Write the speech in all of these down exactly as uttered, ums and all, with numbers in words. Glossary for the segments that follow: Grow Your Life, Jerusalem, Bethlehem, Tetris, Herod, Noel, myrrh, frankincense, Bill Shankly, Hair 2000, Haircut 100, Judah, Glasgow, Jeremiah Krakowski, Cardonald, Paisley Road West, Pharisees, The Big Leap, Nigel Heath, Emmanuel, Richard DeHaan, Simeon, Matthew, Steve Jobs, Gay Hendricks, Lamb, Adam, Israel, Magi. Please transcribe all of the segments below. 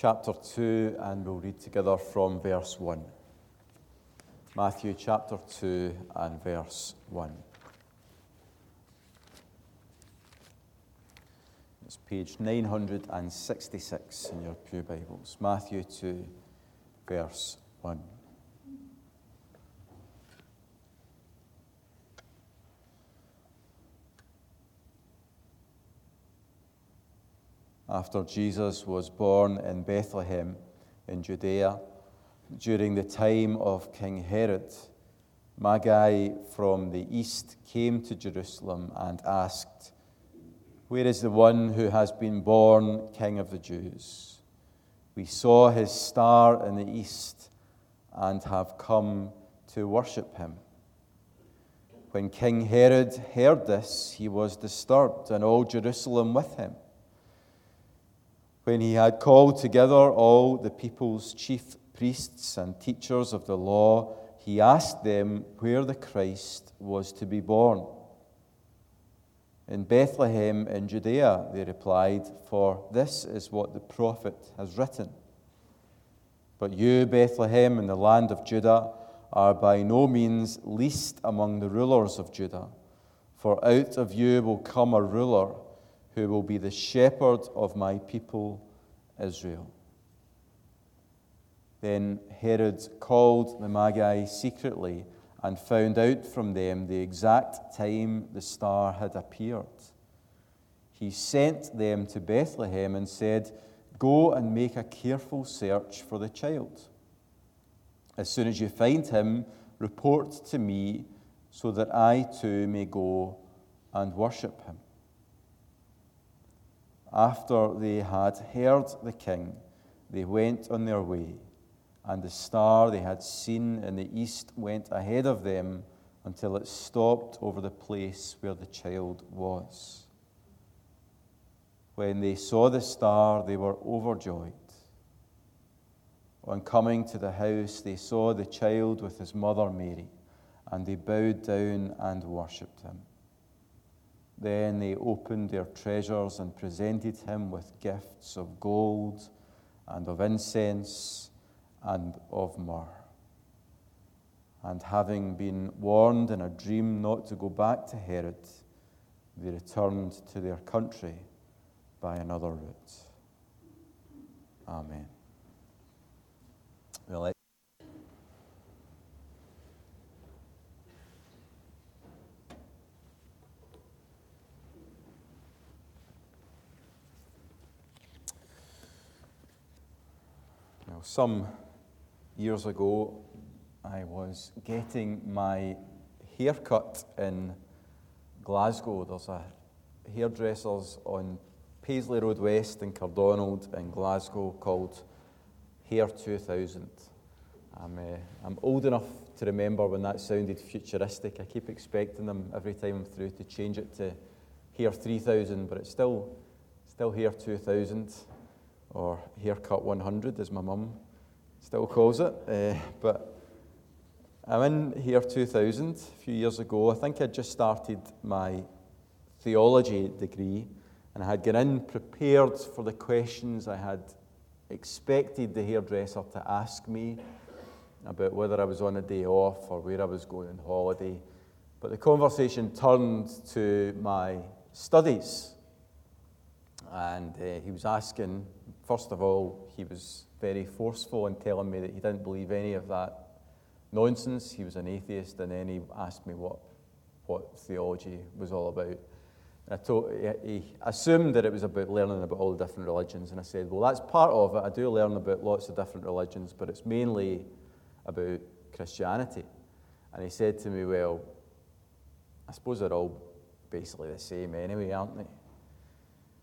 chapter two, and we'll read together from verse one. Matthew chapter two and verse one. It's page nine sixty-six in your Pew Bibles. Matthew two, verse one. After Jesus was born in Bethlehem in Judea, during the time of King Herod, Magi from the east came to Jerusalem and asked, "Where is the one who has been born King of the Jews? We saw his star in the east and have come to worship him." When King Herod heard this, he was disturbed, and all Jerusalem with him. When he had called together all the people's chief priests and teachers of the law, he asked them where the Christ was to be born. "In Bethlehem in Judea," they replied, "for this is what the prophet has written. But you, Bethlehem, in the land of Judah, are by no means least among the rulers of Judah, for out of you will come a ruler who will be the shepherd of my people Israel." Then Herod called the Magi secretly and found out from them the exact time the star had appeared. He sent them to Bethlehem and said, "Go and make a careful search for the child. As soon as you find him, report to me so that I too may go and worship him." After they had heard the king, they went on their way, and the star they had seen in the east went ahead of them until it stopped over the place where the child was. When they saw the star, they were overjoyed. On coming to the house, they saw the child with his mother Mary, and they bowed down and worshipped him. Then they opened their treasures and presented him with gifts of gold and of incense and of myrrh. And having been warned in a dream not to go back to Herod, they returned to their country by another route. Amen. Well, some years ago, I was getting my haircut in Glasgow. There's a hairdresser's on Paisley Road West in Cardonald in Glasgow called Hair two thousand. I'm, uh, I'm old enough to remember when that sounded futuristic. I keep expecting them every time I'm through to change it to Hair three thousand, but it's still, still Hair two thousand. Or Haircut one hundred, as my mum still calls it. Uh, but I'm in Hair two thousand a few years ago. I think I'd just started my theology degree, and I had gone in prepared for the questions I had expected the hairdresser to ask me about whether I was on a day off or where I was going on holiday. But the conversation turned to my studies. And uh, he was asking, first of all, he was very forceful in telling me that he didn't believe any of that nonsense. He was an atheist, and then he asked me what what theology was all about. And I told, he assumed that it was about learning about all the different religions, and I said, well, that's part of it. I do learn about lots of different religions, but it's mainly about Christianity. And he said to me, well, I suppose they're all basically the same anyway, aren't they?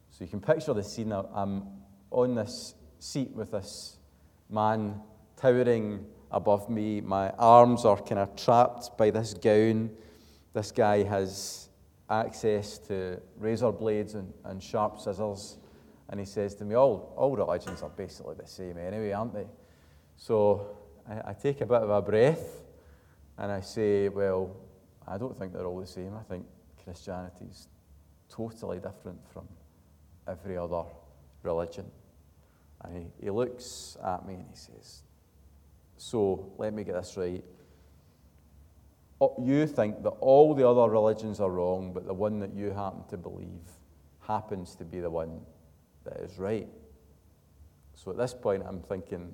So you can picture the scene. I'm on this seat with this man towering above me. My arms are kind of trapped by this gown. This guy has access to razor blades and, and sharp scissors. And he says to me, all, all religions are basically the same anyway, aren't they? So I, I take a bit of a breath and I say, well, I don't think they're all the same. I think Christianity's totally different from every other religion. He looks at me and he says, so let me get this right. You think that all the other religions are wrong, but the one that you happen to believe happens to be the one that is right. So at this point, I'm thinking,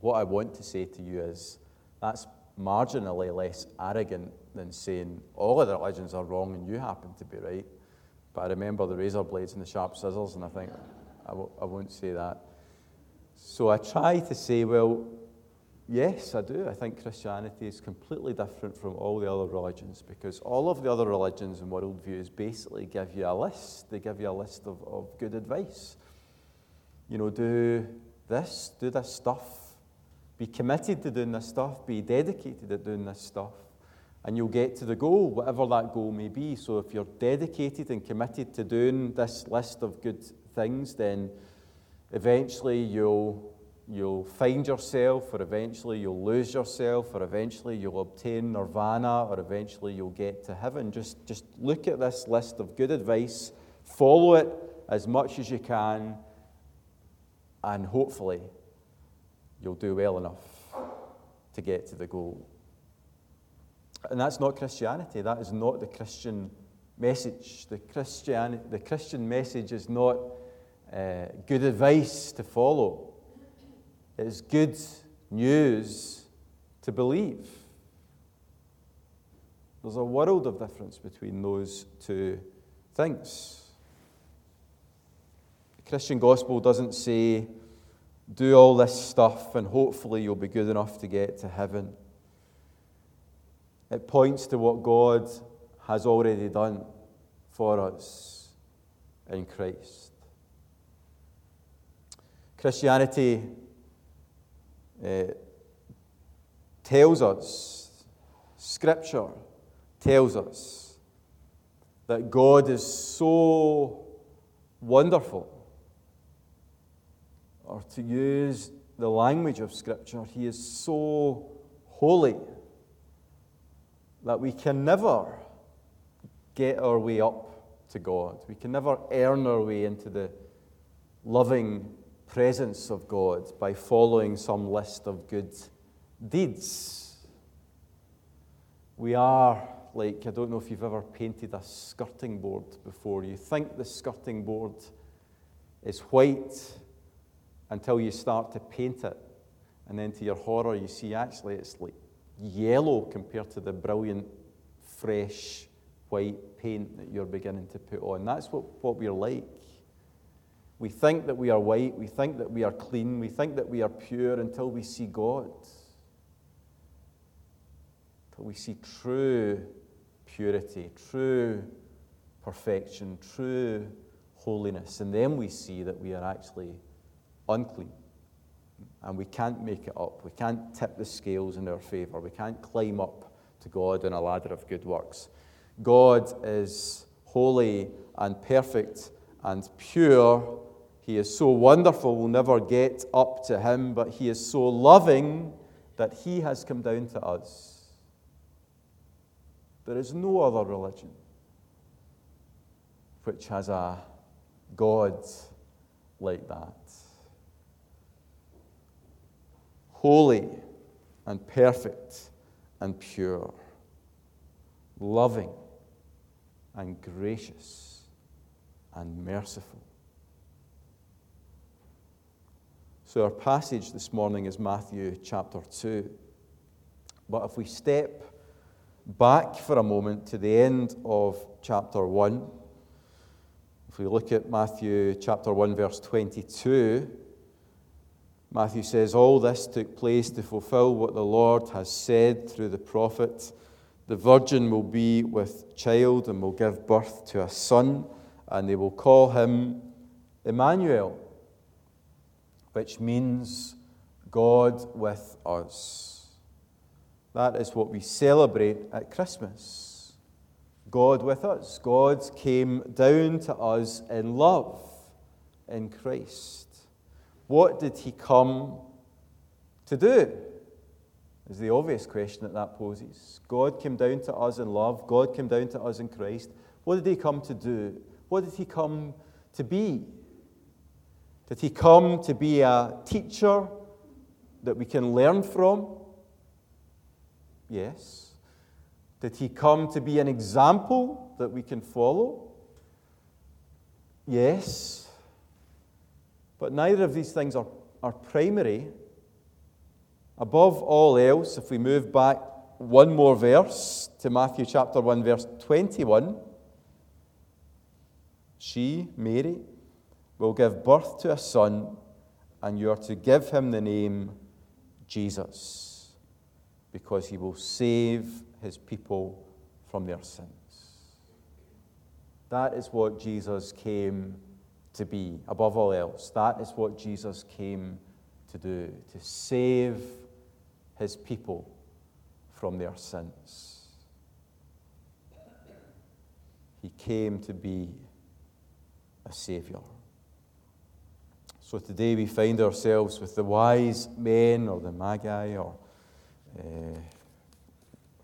what I want to say to you is, that's marginally less arrogant than saying all of the religions are wrong and you happen to be right. But I remember the razor blades and the sharp scissors, and I think, I, w- I won't say that. So I try to say, well, yes, I do. I think Christianity is completely different from all the other religions, because all of the other religions and worldviews basically give you a list. They give you a list of, of good advice. You know, do this, do this stuff. Be committed to doing this stuff. Be dedicated at doing this stuff. And you'll get to the goal, whatever that goal may be. So if you're dedicated and committed to doing this list of good things, then eventually you'll... You'll find yourself, or eventually you'll lose yourself, or eventually you'll obtain nirvana, or eventually you'll get to heaven. Just, just look at this list of good advice, follow it as much as you can, and hopefully you'll do well enough to get to the goal. And that's not Christianity. That is not the Christian message. The Christian, the Christian message is not uh, good advice to follow. It's good news to believe. There's a world of difference between those two things. The Christian gospel doesn't say, do all this stuff and hopefully you'll be good enough to get to heaven. It points to what God has already done for us in Christ. Christianity Uh, tells us, Scripture tells us that God is so wonderful, or to use the language of Scripture, He is so holy that we can never get our way up to God. We can never earn our way into the loving presence of God by following some list of good deeds. We are like, I don't know if you've ever painted a skirting board before. You think the skirting board is white until you start to paint it, and then to your horror you see actually it's like yellow compared to the brilliant fresh white paint that you're beginning to put on. That's what, what we're like. We think that we are white, we think that we are clean, we think that we are pure until we see God. Until we see true purity, true perfection, true holiness. And then we see that we are actually unclean. And we can't make it up. We can't tip the scales in our favour. We can't climb up to God on a ladder of good works. God is holy and perfect and pure. He is so wonderful, we'll never get up to him, but he is so loving that he has come down to us. There is no other religion which has a God like that. Holy and perfect and pure, loving and gracious and merciful. So our passage this morning is Matthew chapter two. But if we step back for a moment to the end of chapter one, if we look at Matthew chapter one verse twenty-two, Matthew says, all this took place to fulfill what the Lord has said through the prophet. The virgin will be with child and will give birth to a son, and they will call him Emmanuel, which means God with us. That is what we celebrate at Christmas. God with us. God came down to us in love in Christ. What did he come to do? Is the obvious question that that poses. God came down to us in love. God came down to us in Christ. What did he come to do? What did he come to be? Did he come to be a teacher that we can learn from? Yes. Did he come to be an example that we can follow? Yes. But neither of these things are, are primary. Above all else, if we move back one more verse to Matthew chapter one, verse twenty-one, she, Mary, will give birth to a son, and you are to give him the name Jesus, because he will save his people from their sins. That is what Jesus came to be, above all else. That is what Jesus came to do, to save his people from their sins. He came to be a Savior. So today we find ourselves with the wise men or the Magi, or uh,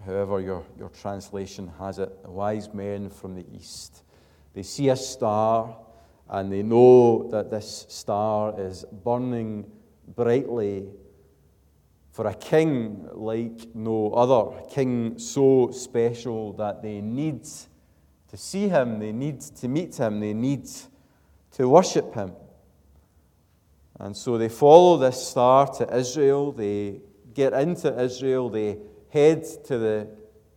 however your, your translation has it, the wise men from the east. They see a star and they know that this star is burning brightly for a king like no other, a king so special that they need to see him, they need to meet him, they need to worship him. And so they follow this star to Israel, they get into Israel, they head to the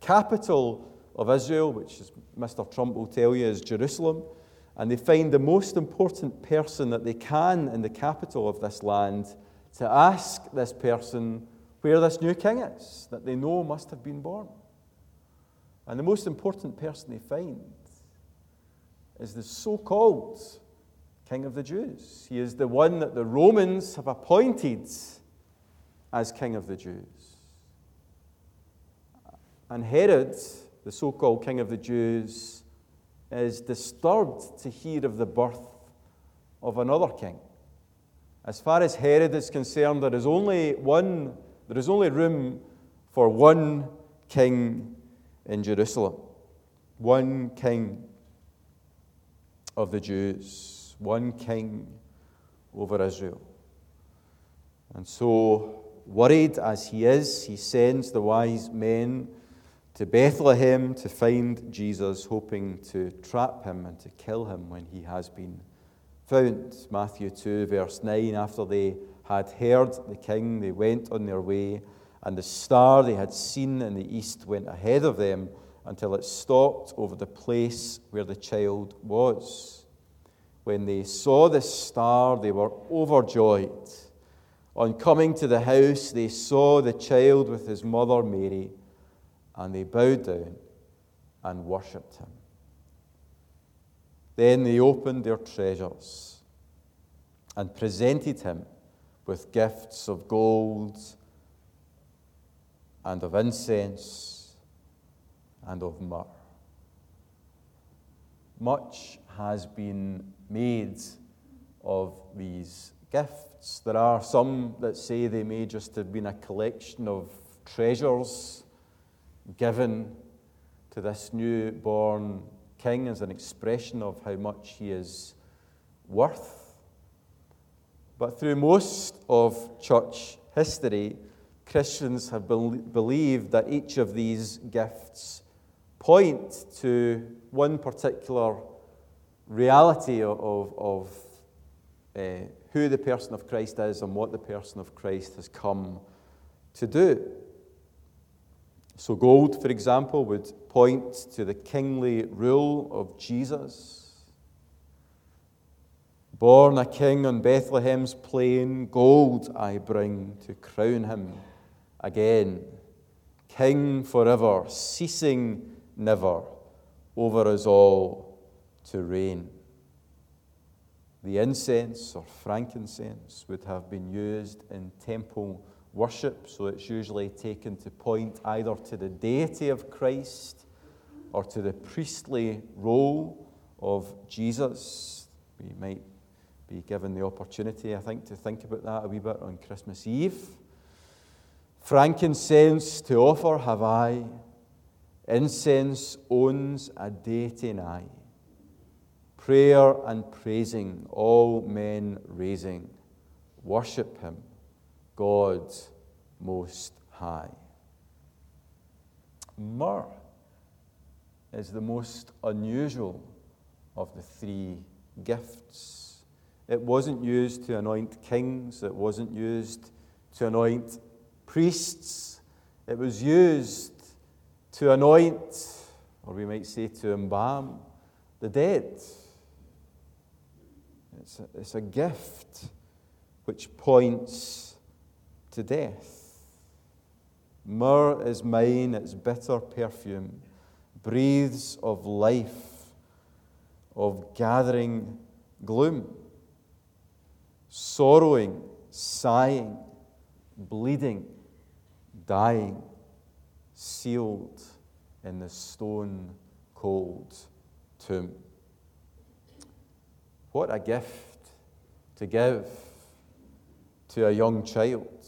capital of Israel, which is, Mister Trump will tell you, is Jerusalem, and they find the most important person that they can in the capital of this land to ask this person where this new king is, that they know must have been born. And the most important person they find is the so-called King of the Jews. He is the one that the Romans have appointed as King of the Jews. And Herod, the so-called King of the Jews, is disturbed to hear of the birth of another king. As far as Herod is concerned, there is only one, there is only room for one king in Jerusalem. One king of the Jews. One king over Israel. And so, worried as he is, he sends the wise men to Bethlehem to find Jesus, hoping to trap him and to kill him when he has been found. Matthew two, verse nine, after they had heard the king, they went on their way, and the star they had seen in the east went ahead of them until it stopped over the place where the child was. When they saw the star, they were overjoyed. On coming to the house, they saw the child with his mother Mary, and they bowed down and worshipped him. Then they opened their treasures and presented him with gifts of gold and of incense and of myrrh. Much has been made of these gifts. There are some that say they may just have been a collection of treasures given to this newborn king as an expression of how much he is worth. But through most of church history, Christians have be- believed that each of these gifts point to one particular reality of, of, of uh, who the person of Christ is and what the person of Christ has come to do. So gold, for example, would point to the kingly rule of Jesus. Born a king on Bethlehem's plain, gold I bring to crown him again. King forever, ceasing never, over us all to reign. The incense or frankincense would have been used in temple worship, so it's usually taken to point either to the deity of Christ or to the priestly role of Jesus. We might be given the opportunity, I think, to think about that a wee bit on Christmas Eve. Frankincense to offer have I, incense owns a deity nigh. prayer and praising, all men raising. Worship him, God Most High. Myrrh is the most unusual of the three gifts. It wasn't used to anoint kings. It wasn't used to anoint priests. It was used to anoint, or we might say to embalm, the dead. It's a, it's a gift which points to death. Myrrh is mine, its bitter perfume breathes of life, of gathering gloom, sorrowing, sighing, bleeding, dying, sealed in the stone cold tomb. What a gift to give to a young child.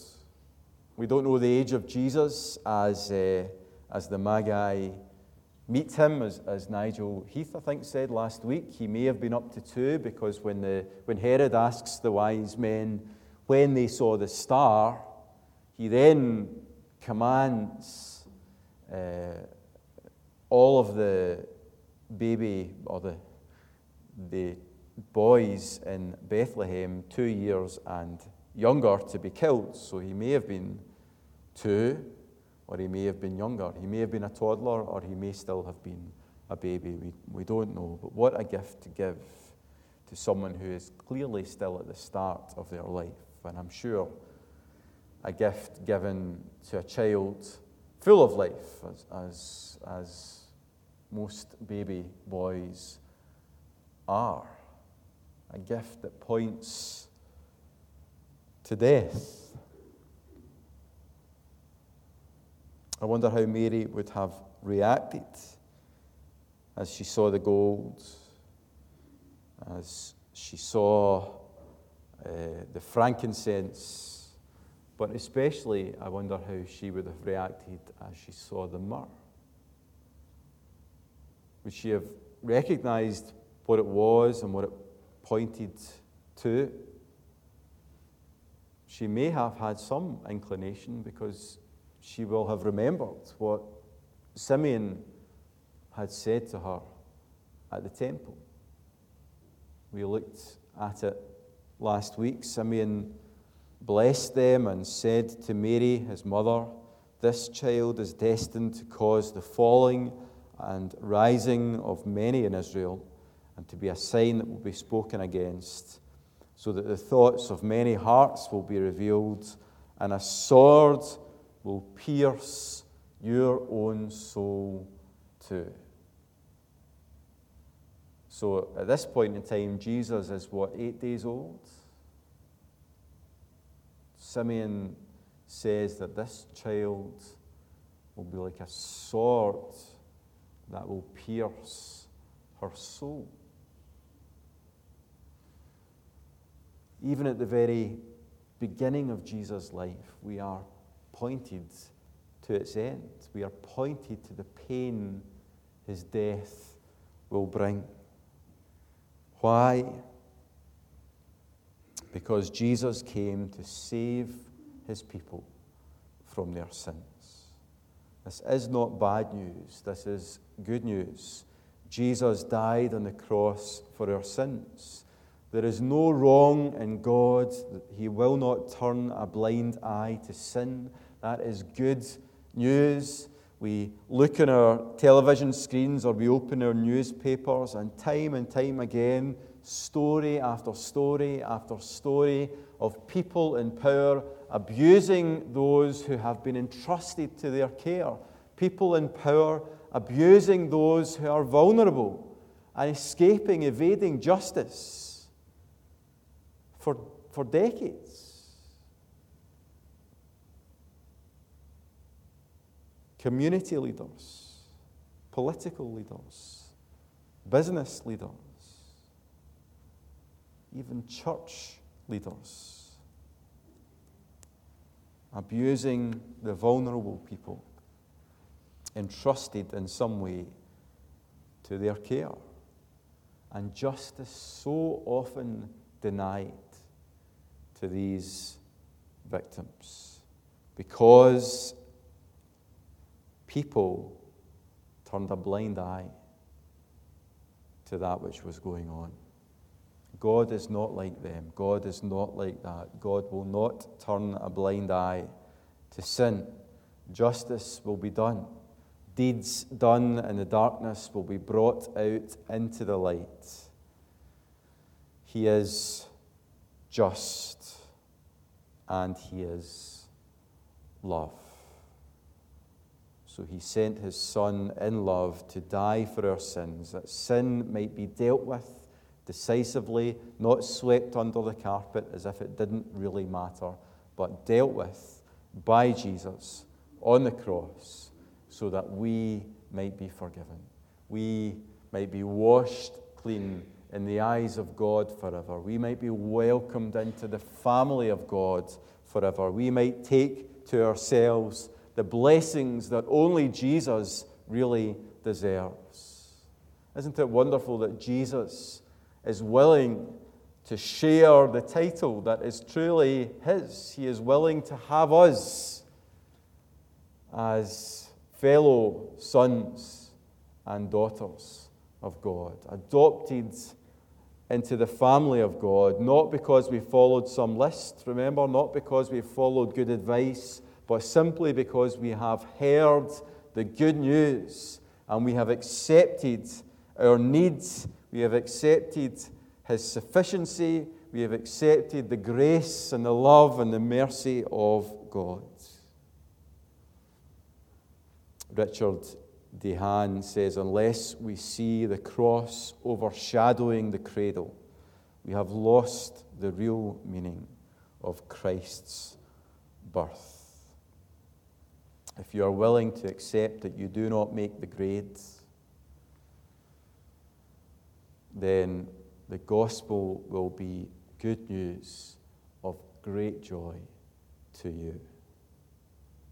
We don't know the age of Jesus as uh, as the Magi meet him, as, as Nigel Heath, I think, said last week. He may have been up to two, because when the when Herod asks the wise men when they saw the star, he then commands uh, all of the baby, or the the boys in Bethlehem, two years and younger, to be killed. So he may have been two, or he may have been younger. He may have been a toddler, or he may still have been a baby. We, we don't know. But what a gift to give to someone who is clearly still at the start of their life. And I'm sure a gift given to a child full of life, as as, as most baby boys are. A gift that points to death. I wonder how Mary would have reacted as she saw the gold, as she saw uh, the frankincense, but especially I wonder how she would have reacted as she saw the myrrh. Would she have recognized what it was and what it pointed to? She may have had some inclination, because she will have remembered what Simeon had said to her at the temple. We looked at it last week. Simeon blessed them and said to Mary, his mother, "This child is destined to cause the falling and rising of many in Israel, and to be a sign that will be spoken against, so that the thoughts of many hearts will be revealed, and a sword will pierce your own soul too." So at this point in time, Jesus is, what, eight days old? Simeon says that this child will be like a sword that will pierce her soul. Even at the very beginning of Jesus' life, we are pointed to its end. We are pointed to the pain his death will bring. Why? Because Jesus came to save his people from their sins. This is not bad news. This is good news. Jesus died on the cross for our sins. There is no wrong in God. He will not turn a blind eye to sin. That is good news. We look on our television screens, or we open our newspapers, and time and time again, story after story after story of people in power abusing those who have been entrusted to their care. People in power abusing those who are vulnerable and escaping, evading justice. For, for decades. Community leaders, political leaders, business leaders, even church leaders, abusing the vulnerable people entrusted in some way to their care. and justice so often denied to these victims, because people turned a blind eye to that which was going on. God is not like them. God is not like that. God will not turn a blind eye to sin. Justice will be done. Deeds done in the darkness will be brought out into the light. He is just, and he is love. So he sent his Son in love to die for our sins, that sin might be dealt with decisively, not swept under the carpet as if it didn't really matter, but dealt with by Jesus on the cross, so that we might be forgiven. We might be washed clean in the eyes of God forever. We might be welcomed into the family of God forever. We might take to ourselves the blessings that only Jesus really deserves. Isn't it wonderful that Jesus is willing to share the title that is truly his? He is willing to have us as fellow sons and daughters of God, adopted into the family of God, not because we followed some list, remember, not because we followed good advice, but simply because we have heard the good news and we have accepted our needs, we have accepted his sufficiency, we have accepted the grace and the love and the mercy of God. Richard DeHaan says, unless we see the cross overshadowing the cradle, we have lost the real meaning of Christ's birth. If you are willing to accept that you do not make the grades, then the gospel will be good news of great joy to you.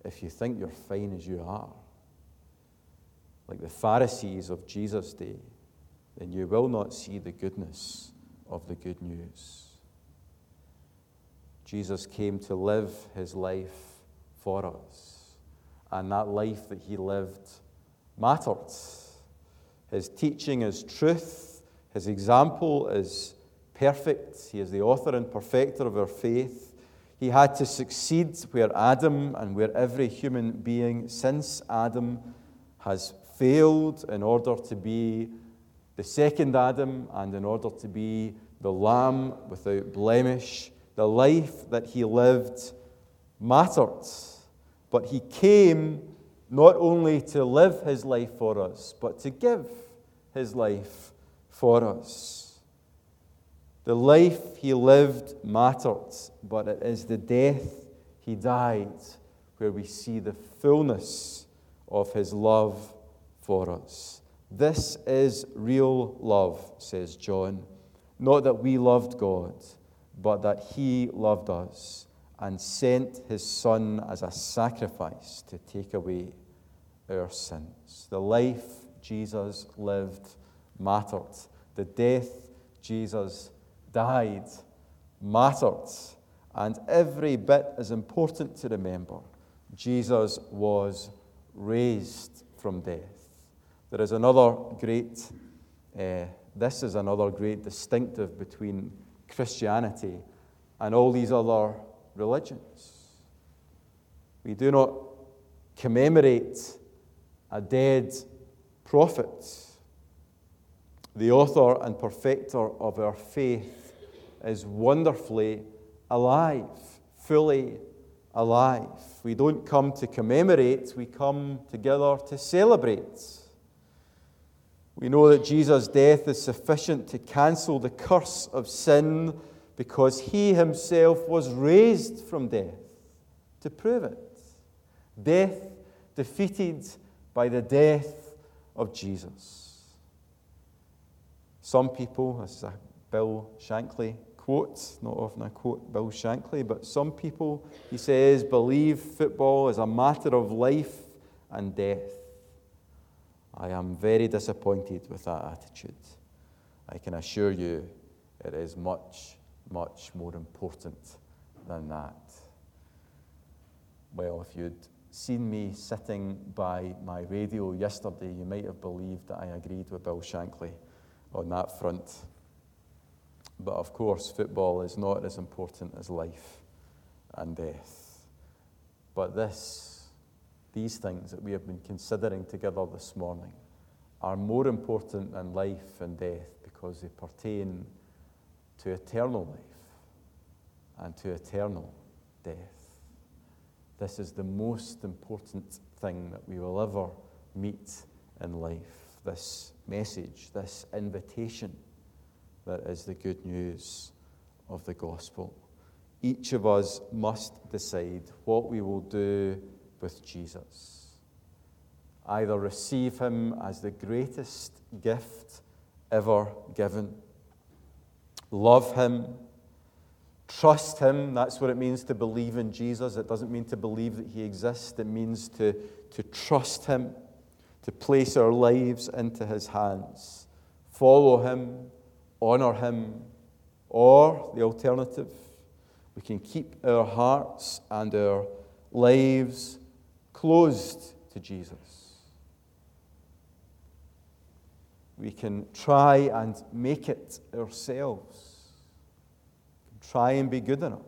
If you think you're fine as you are, like the Pharisees of Jesus' day, then you will not see the goodness of the good news. Jesus came to live his life for us, and that life that he lived mattered. His teaching is truth, his example is perfect. He is the author and perfecter of our faith. He had to succeed where Adam and where every human being since Adam has failed, in order to be the second Adam and in order to be the Lamb without blemish. The life that he lived mattered, but he came not only to live his life for us, but to give his life for us. The life he lived mattered, but it is the death he died where we see the fullness of his love for us. This is real love, says John. Not that we loved God, but that he loved us and sent his Son as a sacrifice to take away our sins. The life Jesus lived mattered. The death Jesus died mattered. And every bit is important to remember. Jesus was raised from death. There is another great, uh, this is another great distinctive between Christianity and all these other religions. We do not commemorate a dead prophet. The author and perfecter of our faith is wonderfully alive, fully alive. We don't come to commemorate, we come together to celebrate. We know that Jesus' death is sufficient to cancel the curse of sin because he himself was raised from death to prove it. Death defeated by the death of Jesus. Some people, this is a Bill Shankly quote, not often I quote Bill Shankly, but some people, he says, believe football is a matter of life and death. I am very disappointed with that attitude. I can assure you it is much, much more important than that. Well, if you'd seen me sitting by my radio yesterday, you might have believed that I agreed with Bill Shankly on that front. But of course, football is not as important as life and death. But this, these things that we have been considering together this morning are more important than life and death because they pertain to eternal life and to eternal death. This is the most important thing that we will ever meet in life. This message, this invitation that is the good news of the gospel. Each of us must decide what we will do with Jesus. Either receive him as the greatest gift ever given, love him, trust him. That's what it means to believe in Jesus. It doesn't mean to believe that he exists. It means to, to trust him, to place our lives into his hands, follow him, honor him, or the alternative, we can keep our hearts and our lives closed to Jesus. We can try and make it ourselves. Try and be good enough.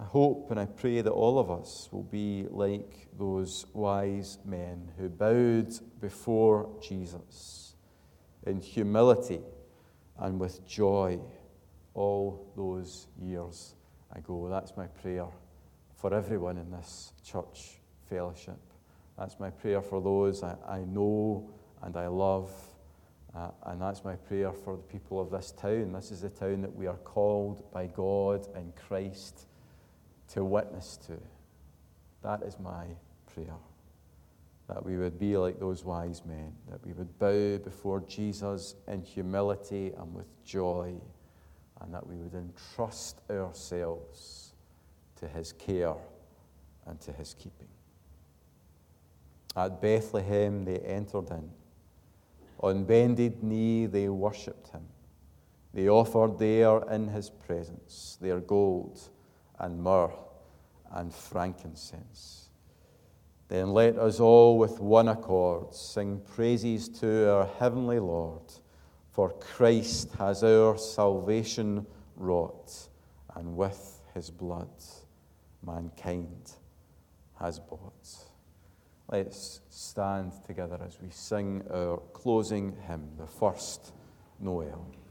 I hope and I pray that all of us will be like those wise men who bowed before Jesus in humility and with joy all those years ago. That's my prayer for everyone in this church fellowship. That's my prayer for those I, I know and I love. Uh, and that's my prayer for the people of this town. This is the town that we are called by God and Christ to witness to. That is my prayer, that we would be like those wise men, that we would bow before Jesus in humility and with joy, and that we would entrust ourselves to his care and to his keeping. At Bethlehem, they entered in. On bended knee, they worshipped him. They offered there in his presence their gold and myrrh and frankincense. Then let us all with one accord sing praises to our heavenly Lord, for Christ has our salvation wrought, and with his blood mankind has bought. Let's stand together as we sing our closing hymn, the first Noel.